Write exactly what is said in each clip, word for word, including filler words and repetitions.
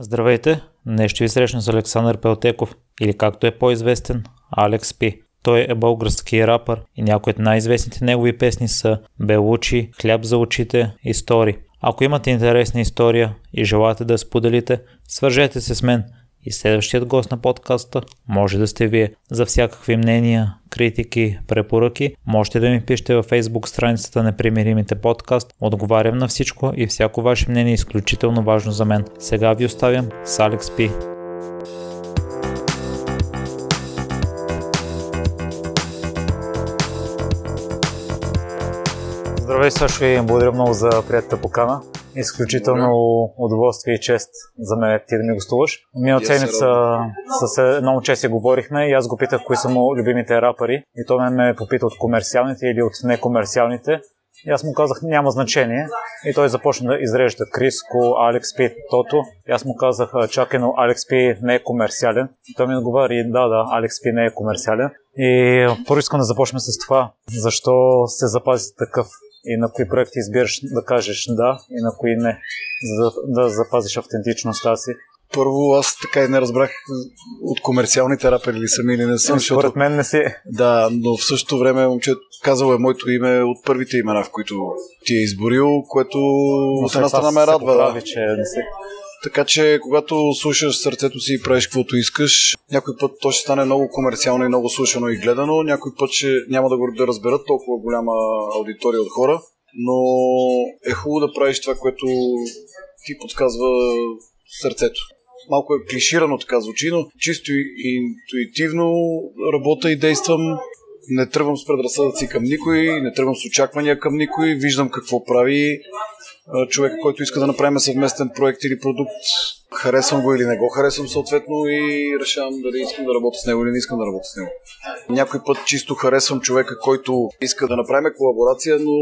Здравейте! Днес ще ви срещна с Александър Пелтеков, или както е по-известен, Алекс Пи. Той е български рапър и някои от най-известните негови песни са Белучи, Хляб за очите, Истори. Ако имате интересна история и желаете да споделите, свържете се с мен и следващият гост на подкаста може да сте вие. За всякакви мнения, критики, препоръки можете да ми пишете във Facebook страницата Непримиримите подкаст. Отговарям на всичко и всяко ваше мнение е изключително важно за мен. Сега ви оставям с Алекс Пи. Здравей, Сашо, и благодаря много за приятната покана. Изключително удоволствие и чест за мен ти да ми гостуваш. Миналата седмица с едно момче си говорихме и аз го питах кои са му любимите рапъри и той ме, ме попита от комерциалните или от некомерциалните и аз му казах няма значение и той започна да изрежда Криско, Алекс Пи, Тото и аз му казах чакай, но Алекс Пи не е комерциален и той ми отговори да, да, Алекс Пи не е комерциален и първо искам да започнем с това, защо се запазите такъв? И на кои проекти избираш да кажеш да и на кои не, за да запазиш автентичността си? Първо, аз така и не разбрах от комерциалните рапери ли сами или не съм. Според защото... мен не си. Да, но в същото време момчето казало е моето име от първите имена, в които ти е изборил, което но от една страна ме радва. Поправи, да. Че не си. Така че, когато слушаш сърцето си и правиш каквото искаш, някой път то ще стане много комерциално и много слушано и гледано, някой път ще няма да го да разберат толкова голяма аудитория от хора, но е хубаво да правиш това, което ти подсказва сърцето. Малко е клиширано така звучи, но чисто интуитивно работя и действам. Не тръгвам с предразсъдъци към никой, не тръгвам с очаквания към никой, виждам какво прави човек, който иска да направим съвместен проект или продукт. Харесвам го или не го харесвам съответно и решавам дали искам да работя с него или не искам да работя с него. Някой път чисто харесвам човека, който иска да направим колаборация, но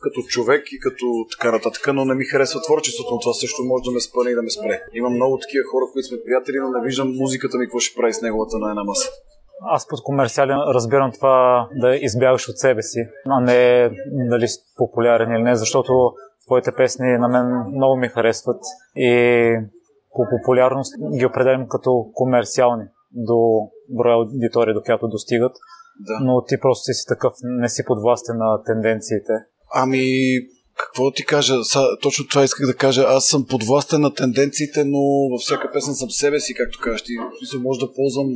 като човек и като така нататък, но не ми харесва творчеството, но това също може да ме спъне и да ме спре. Имам много такива хора, които сме приятели, но не виждам музиката ми какво ще прави с неговата на една маса. Аз под комерциален разбирам това да избягаш от себе си, а не дали си популярен или не, защото твоите песни на мен много ми харесват и по популярност ги определям като комерциални до броя аудитория, до която достигат, да. Но ти просто си такъв, не си подвластен на тенденциите. Ами, какво ти кажа? Точно това исках да кажа. Аз съм подвластен на тенденциите, но във всяка песен съм себе си, както кажеш. Ти може да ползвам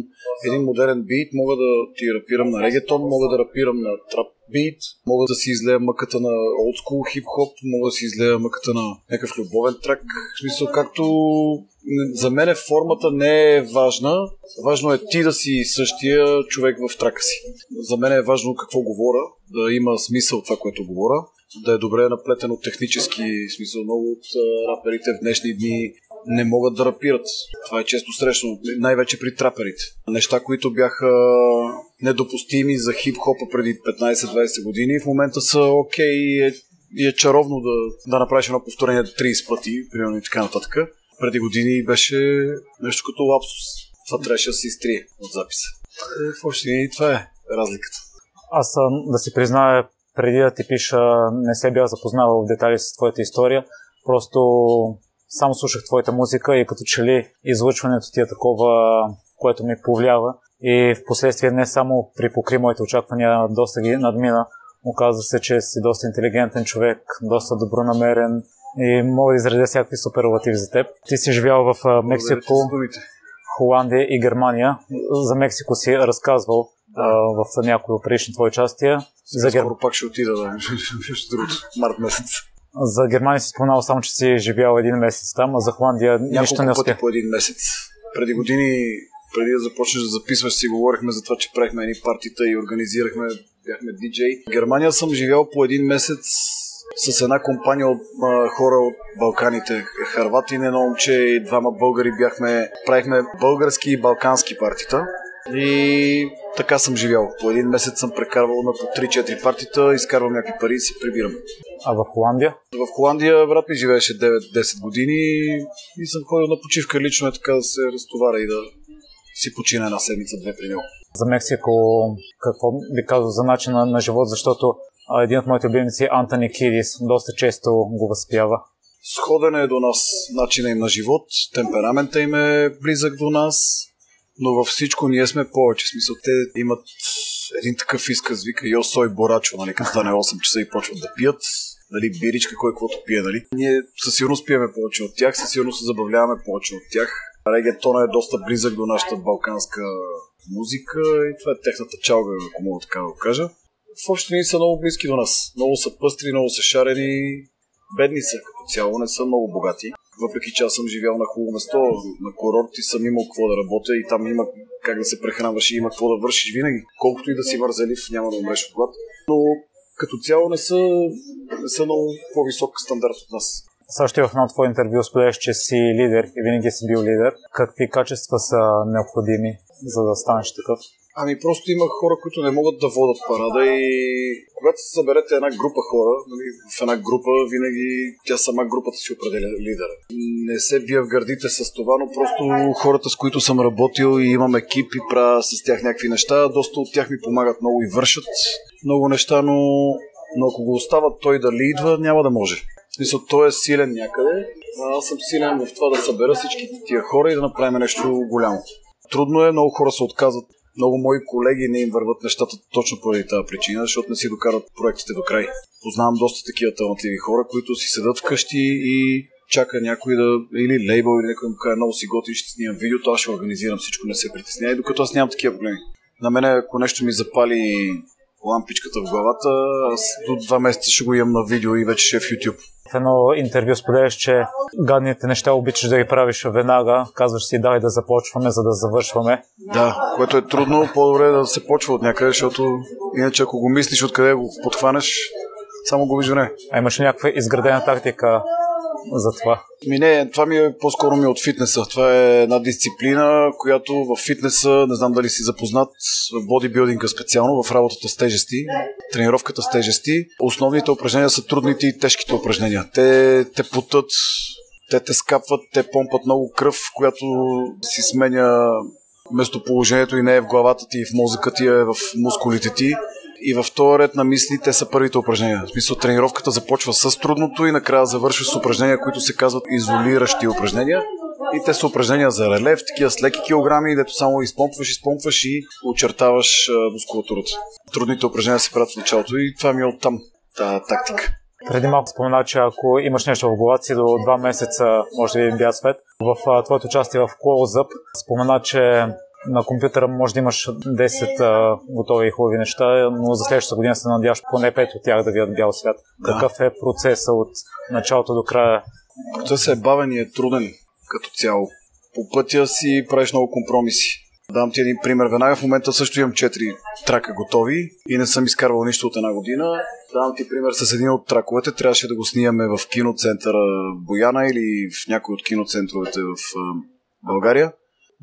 един модерен бит, мога да ти рапирам на регетон, мога да рапирам на трап бит, мога да си излея мъката на олдскул хип-хоп, мога да си излея мъката на някакъв любовен трак. В смисъл, както за мен формата не е важна. Важно е ти да си същия човек в трака си. За мен е важно какво говоря, да има смисъл това, което говоря. Да е добре наплетено технически, смисъл много от раперите в днешни дни не могат да рапират. Това е често срещано, най-вече при траперите. Неща, които бяха недопустими за хип-хопа преди петнайсет-двайсет години, в момента са окей и, е, и е чаровно да, да направиш едно повторение трийсет пъти, примерно и така нататък. Преди години беше нещо като лапсус. Това трябваше да се изтрие от записа. Въобще и това е разликата. Аз съм, да си призная, преди да ти пиша, не се бях запознавал в детали с твоята история, просто само слушах твоята музика и като че ли излъчването ти е такова, което ми повлиява и в последствие не само припокри моите очаквания, доста ги надмина. Оказва се, че си доста интелигентен човек, доста добронамерен и мога да изредя всякакви суперлативи за теб. Ти си живял в Мексико, Холандия и Германия. За Мексико си разказвал в някои предишни твои участия. За Гер... Скоро пак ще отида, да. Март месец. За Германия си спомнал само, че си живял един месец там, а за Холандия няколко нищо не успях. Няколко пъти по един месец. Преди години, преди да започнеш да записваш, си говорихме за това, че правихме едни партита и организирахме, бяхме диджей. В Германия съм живял по един месец с една компания от а, хора от Балканите. Хърватин, едно момче и двама българи бяхме. Правихме български и балкански партита. И така съм живял. По един месец съм прекарвал на по три-четири партита, изкарвам някакви пари и се прибирам. А в Холандия? В Холандия брат ми живееше девет-десет години и съм ходил на почивка лично, е така да се разтоваря и да си почина една седмица-две при него. За Мексико, какво би казал за начина на живот, защото един от моите любимци, Антони Кидис, доста често го възпява. сходен е до нас начина им на живот, темперамента им е близък до нас, но във всичко ние сме повече. Смисъл, те имат един такъв изказ, вика Йо Сой Борачо, нали, като стане осем часа и почват да пият, нали, биричка, кой каквото пие, нали. Ние със сигурност пиеме повече от тях, със сигурност се забавляваме повече от тях. Регетона е доста близък до нашата балканска музика и това е техната чалга, ако мога така да го кажа. В общини са много близки до нас. Много са пъстри, много са шарени. Бедни са като цяло, не са много богати. Въпреки че аз съм живял на хубаво место, на курорт и съм имал какво да работя и там има как да се прехранваш и има какво да вършиш винаги. Колкото и да си мързелив, няма да умреш от глад. Но като цяло не са, не са много по-висок стандарт от нас. Също в едно твое интервю споделяш, че си лидер и винаги си бил лидер. Какви качества са необходими, за да станеш такъв? Ами просто има хора, които не могат да водат парада и когато се съберете една група хора, нали, в една група винаги тя сама групата си определя лидера. Не се бия в гърдите с това, но просто хората, с които съм работил и имам екип и правя с тях някакви неща, доста от тях ми помагат много и вършат много неща, но, но ако го остават той да лидва, няма да може. В смисъл, той е силен някъде, а аз съм силен в това да събера всички тия хора и да направим нещо голямо. Трудно е, много хора се отказват. Много мои колеги не им върват нещата точно поради тази причина, защото не си докарат проектите до край. Познавам доста такива талантливи хора, които си седат вкъщи и чака някой да, или лейбъл, или някой да му каже, много си готин, ще снимам видеото, аз ще организирам всичко, не се притеснявай, докато аз нямам такива проблеми. На мен, ако нещо ми запали лампичката в главата, аз до два месеца ще го имам на видео и вече ще е в YouTube. В едно интервю споделяш, че гадните неща обичаш да ги правиш веднага, казваш си дай да започваме, за да завършваме. Да, което е трудно, по-добре да се почва от някъде, защото иначе ако го мислиш откъде го подхванеш, само губиш време. А имаш ли някаква изградена тактика за това? Ми не, това ми е по-скоро ми от фитнеса. Това е една дисциплина, която в фитнеса, не знам дали си запознат, в бодибилдинга специално, в работата с тежести, тренировката с тежести. Основните упражнения са трудните и тежките упражнения. Те те потат, те те скапват, те помпат много кръв, която си сменя местоположението и не е в главата ти, и в мозъка ти, а е в мускулите ти. И в този ред на мисли те са първите упражнения. В смисъл, тренировката започва с трудното и накрая завършва с упражнения, които се казват изолиращи упражнения. И те са упражнения за релеф, такива с леки килограми, дето само изпомпваш, изпомпваш и очертаваш мускулатурата. Трудните упражнения се правят в началото и това ми е оттам та тактика. Преди малко спомена, че ако имаш нещо в главата си, до два месеца може да видим бял свет. В твоето участие в Клоузъп спомена, че на компютъра може да имаш десет а, готови и хубави неща, но за следващата година се надяваш поне пет от тях да видят бял свят. Да. Какъв е процесът от началото до края? Процесът е бавен и е труден като цяло. По пътя си правиш много компромиси. Дам ти един пример веднага. В момента също имам четири трака готови и не съм изкарвал нищо от една година. Давам ти пример с един от траковете. Трябваше да го снимаме в киноцентъра Бояна или в някой от киноцентровете в България.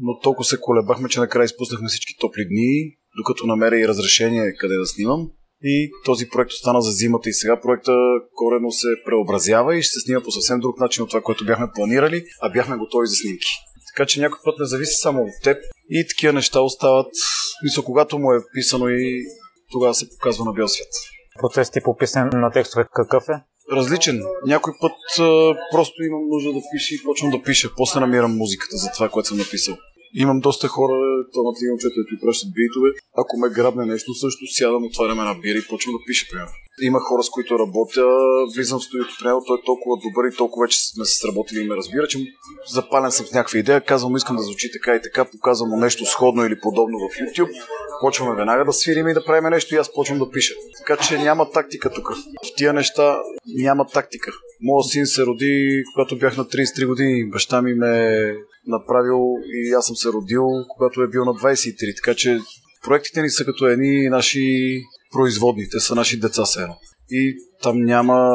Но толкова се колебахме, че накрая изпуснахме всички топли дни, докато намеря и разрешение къде да снимам. И този проект остана за зимата и сега проекта коренно се преобразява и ще се снима по съвсем друг начин от това, което бяхме планирали, а бяхме готови за снимки. Така че някой път не зависи само от теб и такива неща остават. Мисля, когато му е писано и тогава се показва на бял свят. Процесът ти по писане на текстове какъв е? Различен. Някой път а, просто имам нужда да пиша и почвам да пиша. После намирам музиката за това, което съм написал. Имам доста хора, талантливи момчета, които ми пращат битове. Ако ме грабне нещо, също сядам, отварям една бира и почвам да пиша, примерно. Има хора, с които работя, влизам в студиото, примерно, той е толкова добър и толкова вече сме се сработили и ме разбира, че запален съм с някаква идея, казвам, искам да звучи така и така, показвам му нещо сходно или подобно в YouTube. Почваме веднага да свирим и да правим нещо и аз почвам да пиша. Така че няма тактика тук. В тия неща няма тактика. Моя син се роди, когато бях на трийсет и три години. Баща ми ме направил и аз съм се родил, когато е бил на двайсет и три. Така че проектите ни са като едни наши производни. Те са наши деца се едно. И там няма,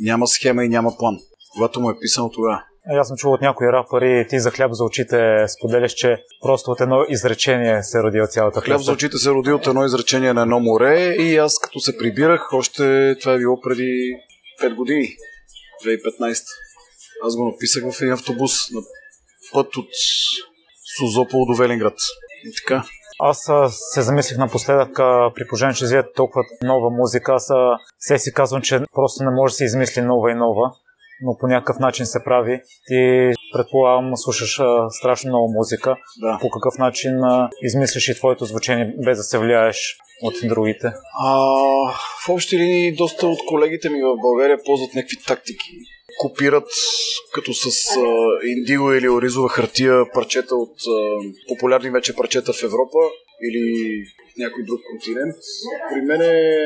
няма схема и няма план. Когато му е писано тогава. Аз съм чул от някои рапъри, ти за хляб за очите споделяш, че просто от едно изречение се роди от цялата песен. Хляб за очите се роди от едно изречение на едно море и аз като се прибирах, още това е било преди пет години, две хиляди и петнайсета. Аз го написах в един автобус на път от Сузопол до Велинград. И така. Аз се замислих напоследък, при положение, че излезе толкова нова музика, аз се си казвам, че просто не може да се измисли нова и нова. но по някакъв начин се прави. Ти, предполагам, слушаш а, страшно много музика. Да. По какъв начин а, измислиш и твоето звучение, без да се влияеш от другите? А, в общи линии, доста от колегите ми в България ползват някакви тактики. Копират, като с а, индиго или оризова хартия, парчета от а, популярни вече парчета в Европа или някой друг континент. При мен е,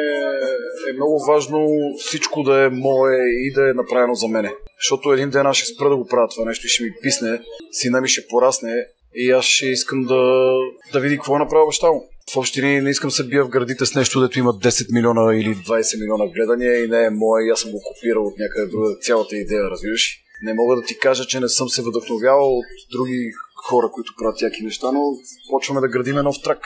е много важно всичко да е мое и да е направено за мене. Защото един ден аз ще спра да го правя това нещо и ще ми писне, сина ми ще порасне и аз ще искам да, да види какво е направил баща му. В общини не искам се бия в градите с нещо, дето има десет милиона или двайсет милиона гледания и не е мое, и аз съм го копирал от някъде друга, цялата идея, разбираш. Не мога да ти кажа, че не съм се вдъхновявал от други хора, които правят яки неща, но почваме да градим нов трак.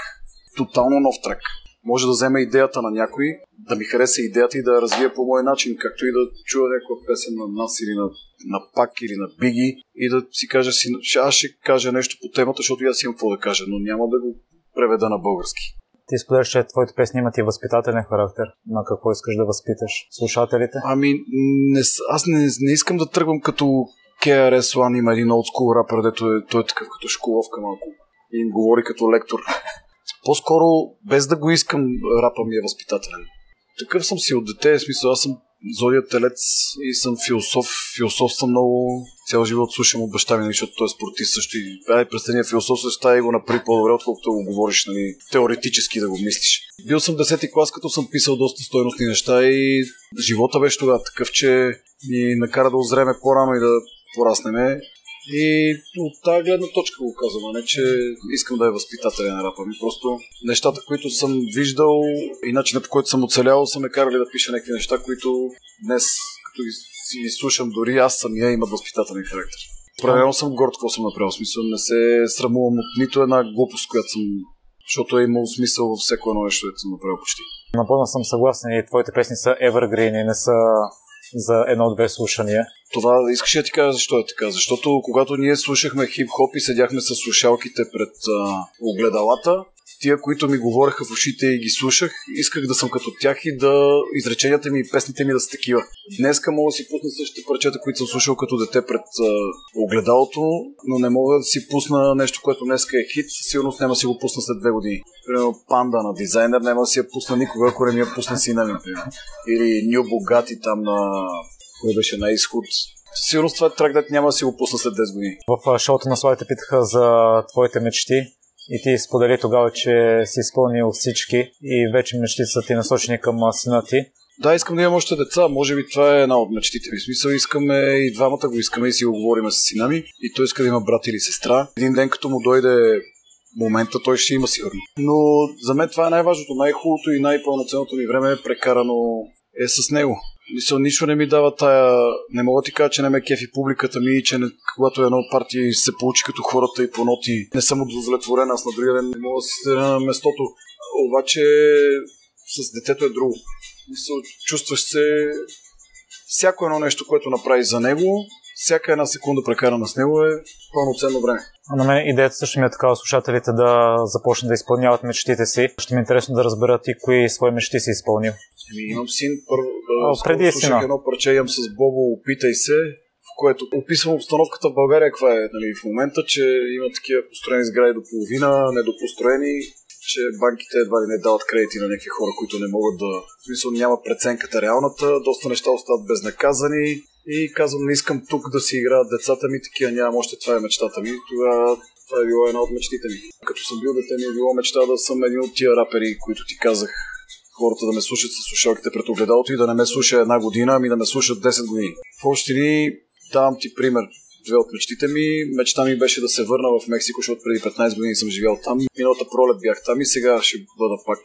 Тотално нов трак. Може да вземе идеята на някой, да ми хареса идеята и да я развия по мой начин, както и да чуя някаква песен на нас или на, на Пак или на Биги и да си кажа, си, аз ще кажа нещо по темата, защото аз имам какво да кажа, но няма да го преведа на български. Ти споделяш, че твоите песни имат и възпитателен характер. На какво искаш да възпиташ слушателите? Ами, не, аз не, не искам да тръгвам като кей ар ес уан. Има един олдскул рапър, дето е, той е такъв като школовка малко. И им говори като лектор. По-скоро, без да го искам, рапа ми е възпитателен. Такъв съм си от дете. В смисъл, аз съм зодия телец и съм философ. Философ съм много. Цял живот слушам от баща ми, защото той е спортист също и ай, представя философ, става и го направи по-добре, отколкото го говориш, нали, теоретически да го мислиш. Бил съм десети клас, като съм писал доста стойностни неща и живота беше тогава такъв, че ни накара да озреме по-рано и да пораснеме. И от тази гледна точка го казвам, а не че искам да е възпитателен рапа ми. Просто нещата, които съм виждал и начинът, по който съм оцелял, са ме карали да пиша някакви неща, които днес, като си слушам, дори аз самия имам възпитателен характер. Правилно съм горд, какво съм направил. В смисъл, не се срамувам от нито една глупост, която съм, защото е имал смисъл във всяко едно нещо, което съм направил почти. Напълно съм съгласен и твоите песни са evergreen и не са за едно-две слушания. Това искаш да ти кажа защо е така. Защото когато ние слушахме хип-хоп и седяхме с слушалките пред а, огледалата, тия, които ми говореха в ушите и ги слушах, исках да съм като тях и да изреченията ми и песните ми да са такива. Днеска мога да си пусна същите парчета, които съм слушал като дете пред а, огледалото, но не мога да си пусна нещо, което днеска е хит. Сигурно няма да си го пусна след две години. Примерно Панда на дизайнер няма да си я пусна никога, ако не ми я пусна сина ми. Или Ню Богати там на... кой беше на изход. Със сигурност това е трак, дето няма да си го пусна след десет години. В шоуто на Славите питаха за твоите мечти и ти сподели тогава, че си изпълнил всички и вече мечтите са ти насочени към сина ти. Да, искам да имам още деца. Може би това е една от мечтите ми. В смисъл, искаме и двамата го искаме и си го говорим с сина ми. И той иска да има брат или сестра. Един ден, като му дойде момента, той ще има сигурно. Но за мен това е най-важното, най-хубавото и най-пълноценното ми време е прекарано е с него. Мисля, нищо не ми дава тая... Не мога ти кажа, че не ме кефи публиката ми и че не... когато едно парти се получи като хората и по ноти, не съм удовлетворен, аз на другия ден не мога да си стеля на местото. Обаче с детето е друго. Мисля, чувстваш се... Всяко едно нещо, което направи за него, всяка една секунда прекарана с него е пълноценно време. А на мен идеята също ми е такава, слушателите да започнат да изпълняват мечтите си. Ще ми е интересно да разберат и кои свои мечти си изпълнил. Еми, имам син, първо да слушах едно парче, имам с Бобо, опитай се, в което описвам обстановката в България, каква е, нали, в момента, че има такива построени сгради до половина, недопостроени, че банките едва ли не дават кредити на някакви хора, които не могат да... В смисъл, няма преценката реалната, доста неща остават безнаказани и казвам, не искам тук да си играят децата ми, такива нямам още, това е мечтата ми. Тогава това е било една от мечтите ми. Като съм бил дете, ми е било мечта да съм един от тия рапери, които ти казах. Хората да ме слушат с слушалките пред огледалото и да не ме слуша една година, ами да ме слушат десет години. В общини давам ти пример. Две от мечтите ми. Мечта ми беше да се върна в Мексико, защото преди петнайсет години съм живял там. Миналата пролет бях там и сега ще бъда пак.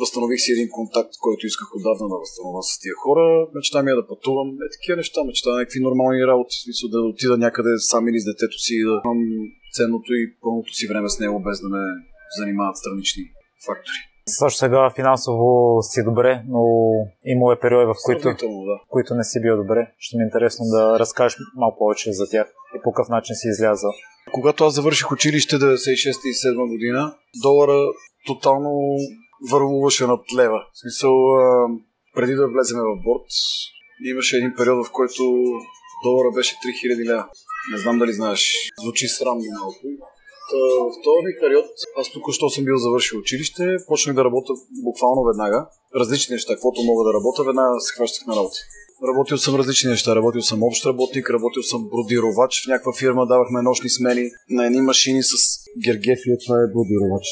Възстанових си един контакт, който исках отдавна да възстановя с тия хора. Мечта ми е да пътувам. Е такива неща. Мечта на някакви нормални работи. Смисъл да отида някъде сам или с детето си и да имам ценното и пълното си време с него, без да ме занимават странични фактори. Също сега финансово си добре, но имало е периоди, в които, да. които не си бил добре. Ще ми е интересно да разкажеш малко повече за тях и по какъв начин си излязъл. Когато аз завърших училище деветдесет и шеста и седма година, долара тотално върлуваше над лева. В смисъл, преди да влеземе в борд, имаше един период, в който долара беше три хиляди лева. Не знам дали знаеш. Звучи срамно малко. Та, в този период аз току-що съм бил завършил училище, почнах да работя буквално веднага. Различни неща, каквото мога да работя, веднага се хващах на работа. Работил съм различни неща, работил съм общ работник, работил съм бродировач в някаква фирма, давахме нощни смени на едни машини с гергефия, това е бродировач.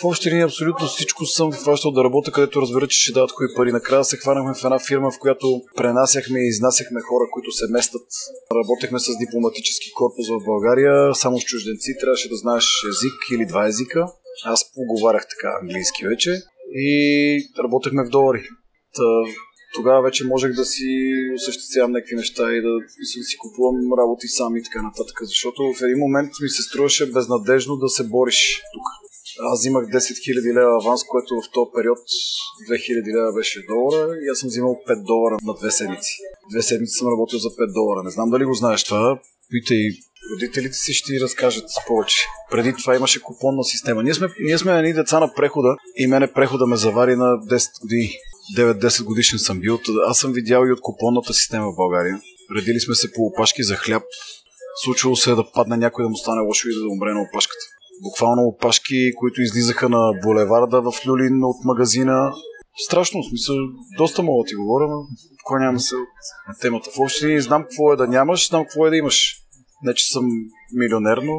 В общи линии абсолютно всичко съм хващал да работя, където разбера, че ще дават кои пари. Накрая се хванахме в една фирма, в която пренасяхме и изнасяхме хора, които се местат. Работехме с дипломатически корпус в България, само с чужденци, трябваше да знаеш език или два езика. Аз поговарях така английски вече и работехме в долари. Та, тогава вече можех да си осъществявам някакви неща и да си купувам работи сам и така нататък, защото в един момент ми се струваше безнадежно да се бориш тук. Аз взимах десет хиляди лева аванс, което в този период две хиляди лева беше долара и аз съм взимал пет долара на две седмици. Две седмици съм работил за пет долара. Не знам дали го знаеш това. Питай родителите си, ще ти разкажат повече. Преди това имаше купонна система. Ние сме, ние сме едни деца на прехода и мене прехода ме завари на десет години. девет-десет годишен съм бил. Аз съм видял и от купонната система в България. Редили сме се по опашки за хляб. Случвало се да падне някой, да му стане лошо и да умре на опашката. Буквално опашки, които излизаха на булеварда в Люлин от магазина. Страшно, в смисъл, доста мога да ти говоря, но кой няма се на темата. Въобще знам какво е да нямаш, знам какво е да имаш. Не, че съм милионер, но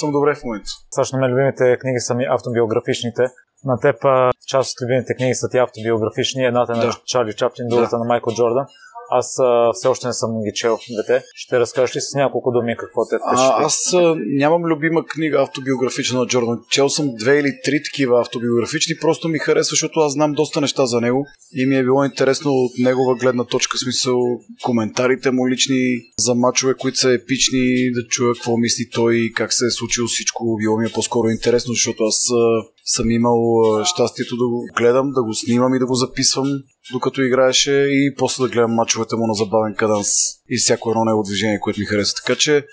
съм добре в момента. Също ме любимите книги са ми автобиографичните. На теб част от любимите книги са ти автобиографични. Едната е на да. Чарли Чаплин, другата да. на Майкъл Джордан. Аз а, все още не съм ги чел, дете. Ще разкажеш ли с няколко думи какво те впечатли? А, аз а, нямам любима книга автобиографична на Джордан. Чел съм две или три такива автобиографични. Просто ми харесва, защото аз знам доста неща за него и ми е било интересно от негова гледна точка, в смисъл коментарите му лични за мачове, които са епични, да чуя какво мисли той и как се е случило всичко. Било ми е по-скоро интересно, защото аз а, съм имал а, щастието да го гледам, да го снимам и да го записвам, докато играеше и после да гледам мачовете му на забавен каданс и всяко едно негово движение, което ми харесва. Така че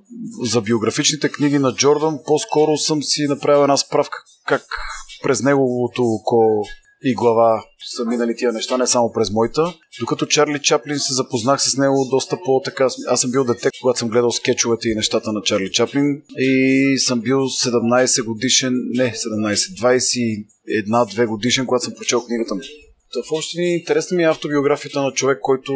за биографичните книги на Джордан по-скоро съм си направил една справка как през неговото око и глава са минали тия неща, не само през моята. Докато Чарли Чаплин се запознах с него доста по-така. Аз съм бил дете, когато съм гледал скетчовете и нещата на Чарли Чаплин и съм бил седемнайсет годишен, не седемнайсет, двайсет и едно-две годишен, когато съм прочел книгата му. В общи линии интересна ми е автобиографията на човек, който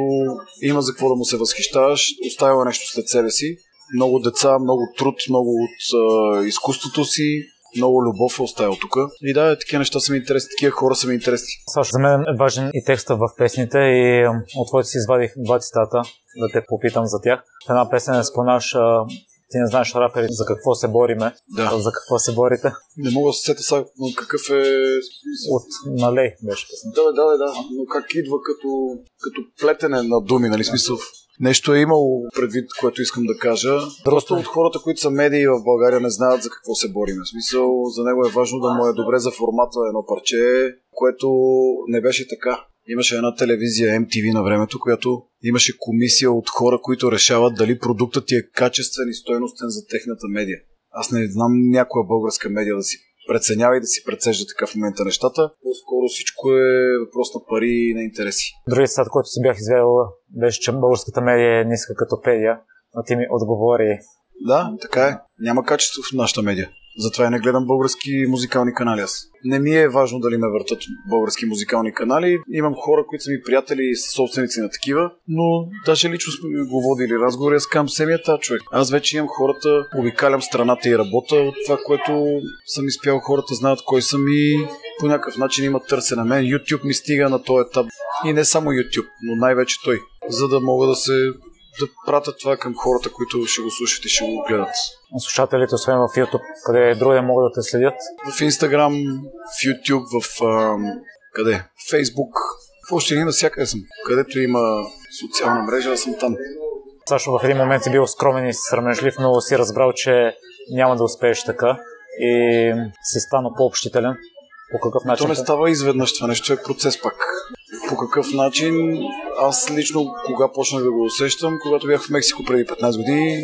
има за какво да му се възхищаваш, оставя нещо след себе си. Много деца, много труд, много от е, изкуството си, много любов е оставил тук. И да, такива неща са ми интересни, такива хора са ми интересни. Също за мен е важен и текста в песните и от твоите си извадих два цитата, да те попитам за тях. В една песен спомнаш... Ти не знаеш, рапери, за какво се бориме. Да. За какво се борите. Не мога да се сета сега, но какъв е... От налей беше песен. Да, да, да, но как идва като, като плетене на думи, нали, да. Смисъл? Нещо е имало предвид, което искам да кажа. Просто от хората, които са медии в България, не знаят за какво се бориме. В смисъл, за него е важно да му е добре за формата едно парче, което не беше така. Имаше една телевизия Ем Ти Ви на времето, която имаше комисия от хора, които решават дали продуктът ти е качествен и стойностен за техната медия. Аз не знам някоя българска медия да си преценява и да си прецежда така в момента нещата. По-скоро всичко е въпрос на пари и на интереси. Другия стат, който си бях изведал, беше, че българската медия е ниска като педия, но ти ми отговори. Да, така е. Няма качество в нашата медия. Затова не гледам български музикални канали аз. Не ми е важно дали ме въртат български музикални канали. Имам хора, които са ми приятели и са собственици на такива, но даже лично сме го водили разговори. Аз към семията човек. Аз вече имам хората, обикалям страната и работа от това, което съм изпял. Хората знаят кой съм и по някакъв начин имат търсене на мен. YouTube ми стига на този етап. И не само YouTube, но най-вече той. За да мога да се... да пратят това към хората, които ще го слушат и ще го гледат. Слушателите, освен в YouTube, къде други могат да те следят? В Instagram, в YouTube, в... А, къде? Facebook. Въобще не навсякъде съм. Където има социална мрежа, аз съм там. Сашо, в един момент си бил скромен и срамежлив, но си разбрал, че няма да успееш така и си стана по-общителен. По какъв начин? То не става изведнъж това нещо, е процес пак. По какъв начин? Аз лично кога почнах да го усещам, когато бях в Мексико преди петнайсет години,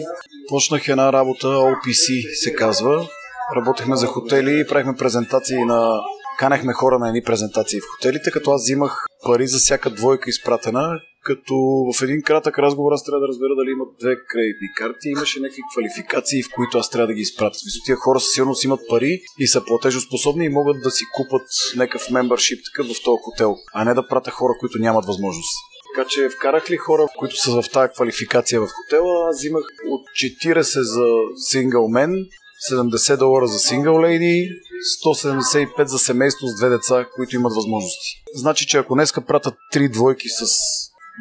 почнах една работа, О Пи Си се казва. Работехме за хотели, правихме презентации на... Канехме хора на едни презентации в хотелите, като аз взимах пари за всяка двойка изпратена, като в един кратък разговор аз трябва да разбера дали имат две кредитни карти. Имаше някакви квалификации, в които аз трябва да ги изпратя. Висо, тия хора със сигурност имат пари и са платежоспособни и могат да си купат някакъв мембършип такъв в този хотел, а не да пратя хора, които нямат възможност. Така че вкарах ли хора, които са в тази квалификация в хотела, аз взимах от четирийсет за сингъл мен, седемдесет долара за сингъл лейди, сто седемдесет и пет за семейство с две деца, които имат възможности. Значи, че ако днеска пратят три двойки с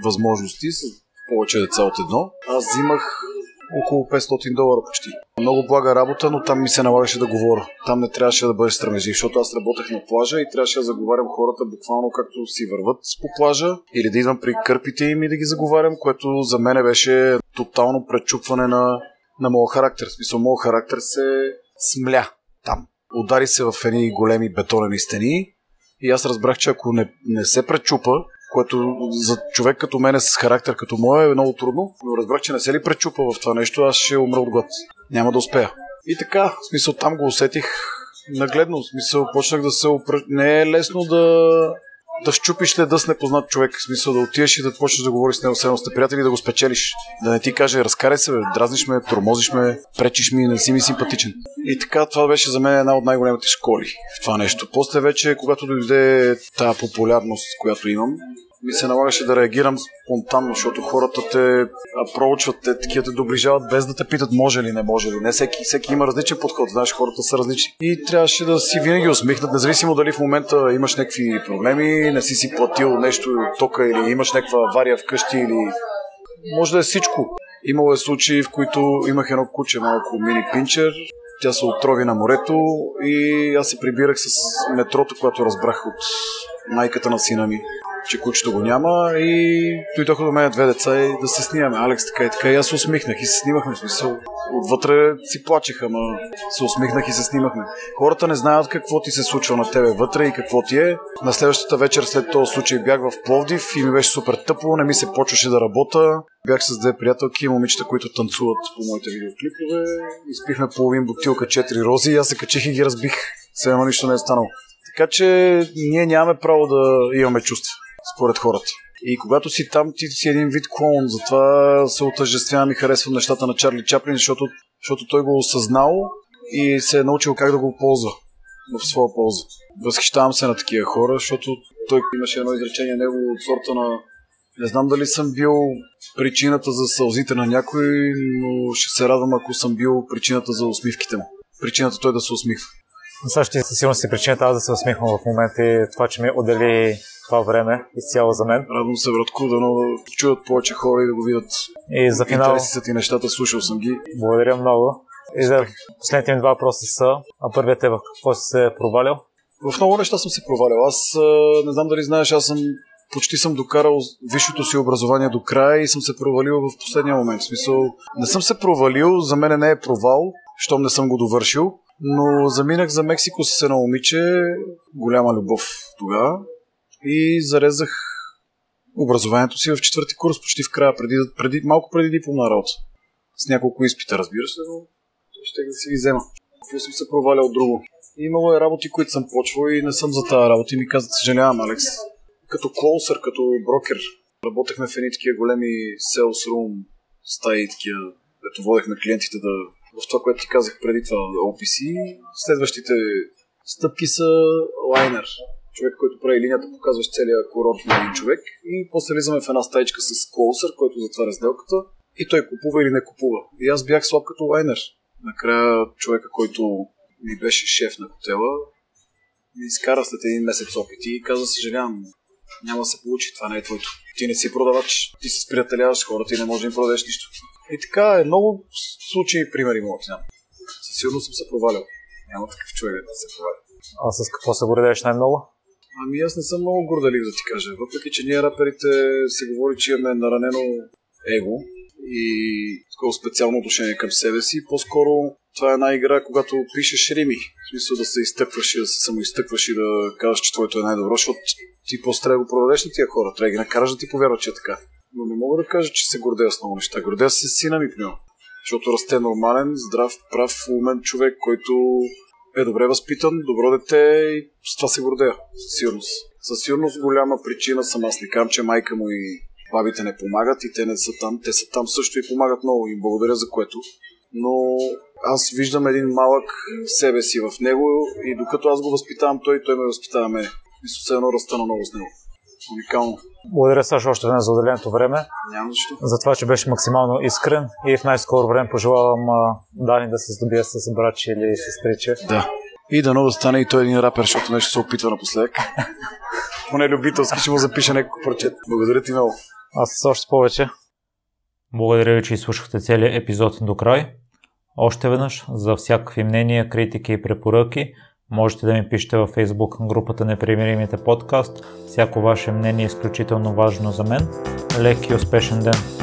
възможности, с повече деца от едно, аз взимах около петстотин долара почти. Много блага работа, но там ми се налагаше да говоря. Там не трябваше да бъдеш стремежлив, защото аз работех на плажа и трябваше да заговарям хората буквално както си върват по плажа или да идвам при кърпите им и да ги заговарям, което за мене беше тотално пречупване на, на моя характер. В смисъл, моя характер се смля там. Удари се в едни големи бетонени стени и аз разбрах, че ако не, не се пречупа, което за човек като мен с характер като моя е много трудно, но разбрах, че не се ли пречупа в това нещо, аз ще умра от глад. Няма да успея. И така, в смисъл, там го усетих нагледно, в смисъл, почнах да се опр... Не е лесно да... да щупиш леда с непознат човек, в смисъл да отидеш и да почнеш да говориш с него с едно сте приятели и да го спечелиш. Да не ти каже, разкарай се, бе, дразниш ме, тормозиш ме, пречиш ми, не си ми симпатичен. И така, това беше за мен една от най-големите школи в това нещо. После вече, когато дойде тая популярност, която имам, ми се налагаше да реагирам спонтанно, защото хората те проучват, те такива те доближават, без да те питат може ли, не може ли. Не всеки, всеки има различен подход, знаеш, хората са различни. И трябваше да си винаги усмихнат, независимо дали в момента имаш някакви проблеми, не си си платил нещо от тока или имаш някаква авария вкъщи или... Може да е всичко. Имало е случаи, в които имах едно куче, малко мини пинчер, тя се отрови на морето и аз се прибирах с метрото, което разбрах от майката на сина ми, че кучето го няма, и дойдоха до мен две деца и да се снимаме. Алекс така и така, и аз се усмихнах и се снимахме, в смисъл. Отвътре си плачеха, ама се усмихнах и се снимахме. Хората не знаят какво ти се случва на тебе вътре и какво ти е. На следващата вечер след този случай бях в Пловдив и ми беше супер тъпо, не ми се почваше да работя. Бях с две приятелки и момичета, които танцуват по моите видеоклипове. Изпихме половин бутилка четири рози и аз се качих и ги разбих. Сега нищо не е станало. Така че ние нямаме право да имаме чувства, според хората. И когато си там, ти си един вид клоун, затова се отъждествявам и харесвам нещата на Чарли Чаплин, защото, защото той го осъзнал и се е научил как да го ползва в своя полза. Възхищавам се на такива хора, защото той имаше едно изречение него от сорта на не знам дали съм бил причината за сълзите на някой, но ще се радвам, ако съм бил причината за усмивките му. Причината той да се усмихва. Също ти със сигурност си причината аз да се усмихвам в момента и това, че ми отдели това време изцяло за мен. Радвам се, братко, да чуят повече хора и да го видят. И за финал... интересите ти нещата, слушал съм ги. Благодаря много. И за последните ми два въпроса са, а първият е в какво си се провалил? В много неща съм се провалил. Аз не знам дали знаеш, аз съм почти съм докарал висшето си образование до края и съм се провалил в последния момент. В смисъл, не съм се провалил, за мен не е провал, щом не съм го довършил, но заминах за Мексико с едно момиче, голяма любов тогава. И зарезах образованието си в четвърти курс, почти в края, преди, преди, малко преди дипломна работа. С няколко изпита, разбира се, но ще да си ги взема. Какво съм се провалял друго? Имало е работи, които съм почвал и не съм за тази работа и ми казват, съжалявам, Алекс. Като клоусър, като брокер, работехме в едни такива големи sales room стаи, такива, дето водехме клиентите да... В това, което ти казах преди това, О Пи Си, следващите стъпки са лайнер. Човек, който прави линията, показваш целия курорт на един човек и после влизаме в една стаичка с клоусър, който затваря сделката и той купува или не купува. И аз бях слаб като лайнер. Накрая човека, който ми беше шеф на хотела, ми изкара след един месец опити и каза, съжалявам, няма да се получи, това не е твоето. Ти не си продавач, ти се сприятеляваш с хората и не можеш да им продадеш нищо. И така е много случаи и примери мога да знам. Със сигурност съм се провалял. Няма такъв човек да се проваля. А с какво се гордееш най-много? Ами аз не съм много горделив да ти кажа, въпреки че ние раперите се говори, че имаме наранено его и такова специално отношение към себе си. По-скоро това е една игра, когато пишеш рими. В смисъл да се изтъкваш и да се самоизтъкваш и да кажеш, че твоето е най-добро, защото ти после трябва да го продадеш на тия хора, трябва да ги накараш да ти повярват, че е така. Но не мога да кажа, че се гордея с много неща. Гордея се с сина ми, примерно, защото расте нормален, здрав, прав, умен човек, който е добре възпитан, добро дете и с това се гордея, със сигурност. със сигурност голяма причина съм. Аз не казвам, че майка му и бабите не помагат и те не са там. Те са там също и помагат много. Им благодаря за което. Но аз виждам един малък себе си в него и докато аз го възпитавам той, той ме възпитава мене. И със едно растана много с него. Уникално. Благодаря, Сашо, още веднъж за отделеното време. Няма защо. За това, че беше максимално искрен и в най-скоро време пожелавам а, Дани да се здобие с братче или сестриче. Да. И да много стане и той един рапер, защото нещо се опитва напоследък. Поне любителски ще му запиша някакво прочет. Благодаря ти много. Аз още повече. Благодаря ви, че изслушахте целият епизод до край. Още веднъж, за всякакви мнения, критики и препоръки, можете да ми пишете във Facebook групата Непримиримите подкаст. Всяко ваше мнение е изключително важно за мен. Лек и успешен ден!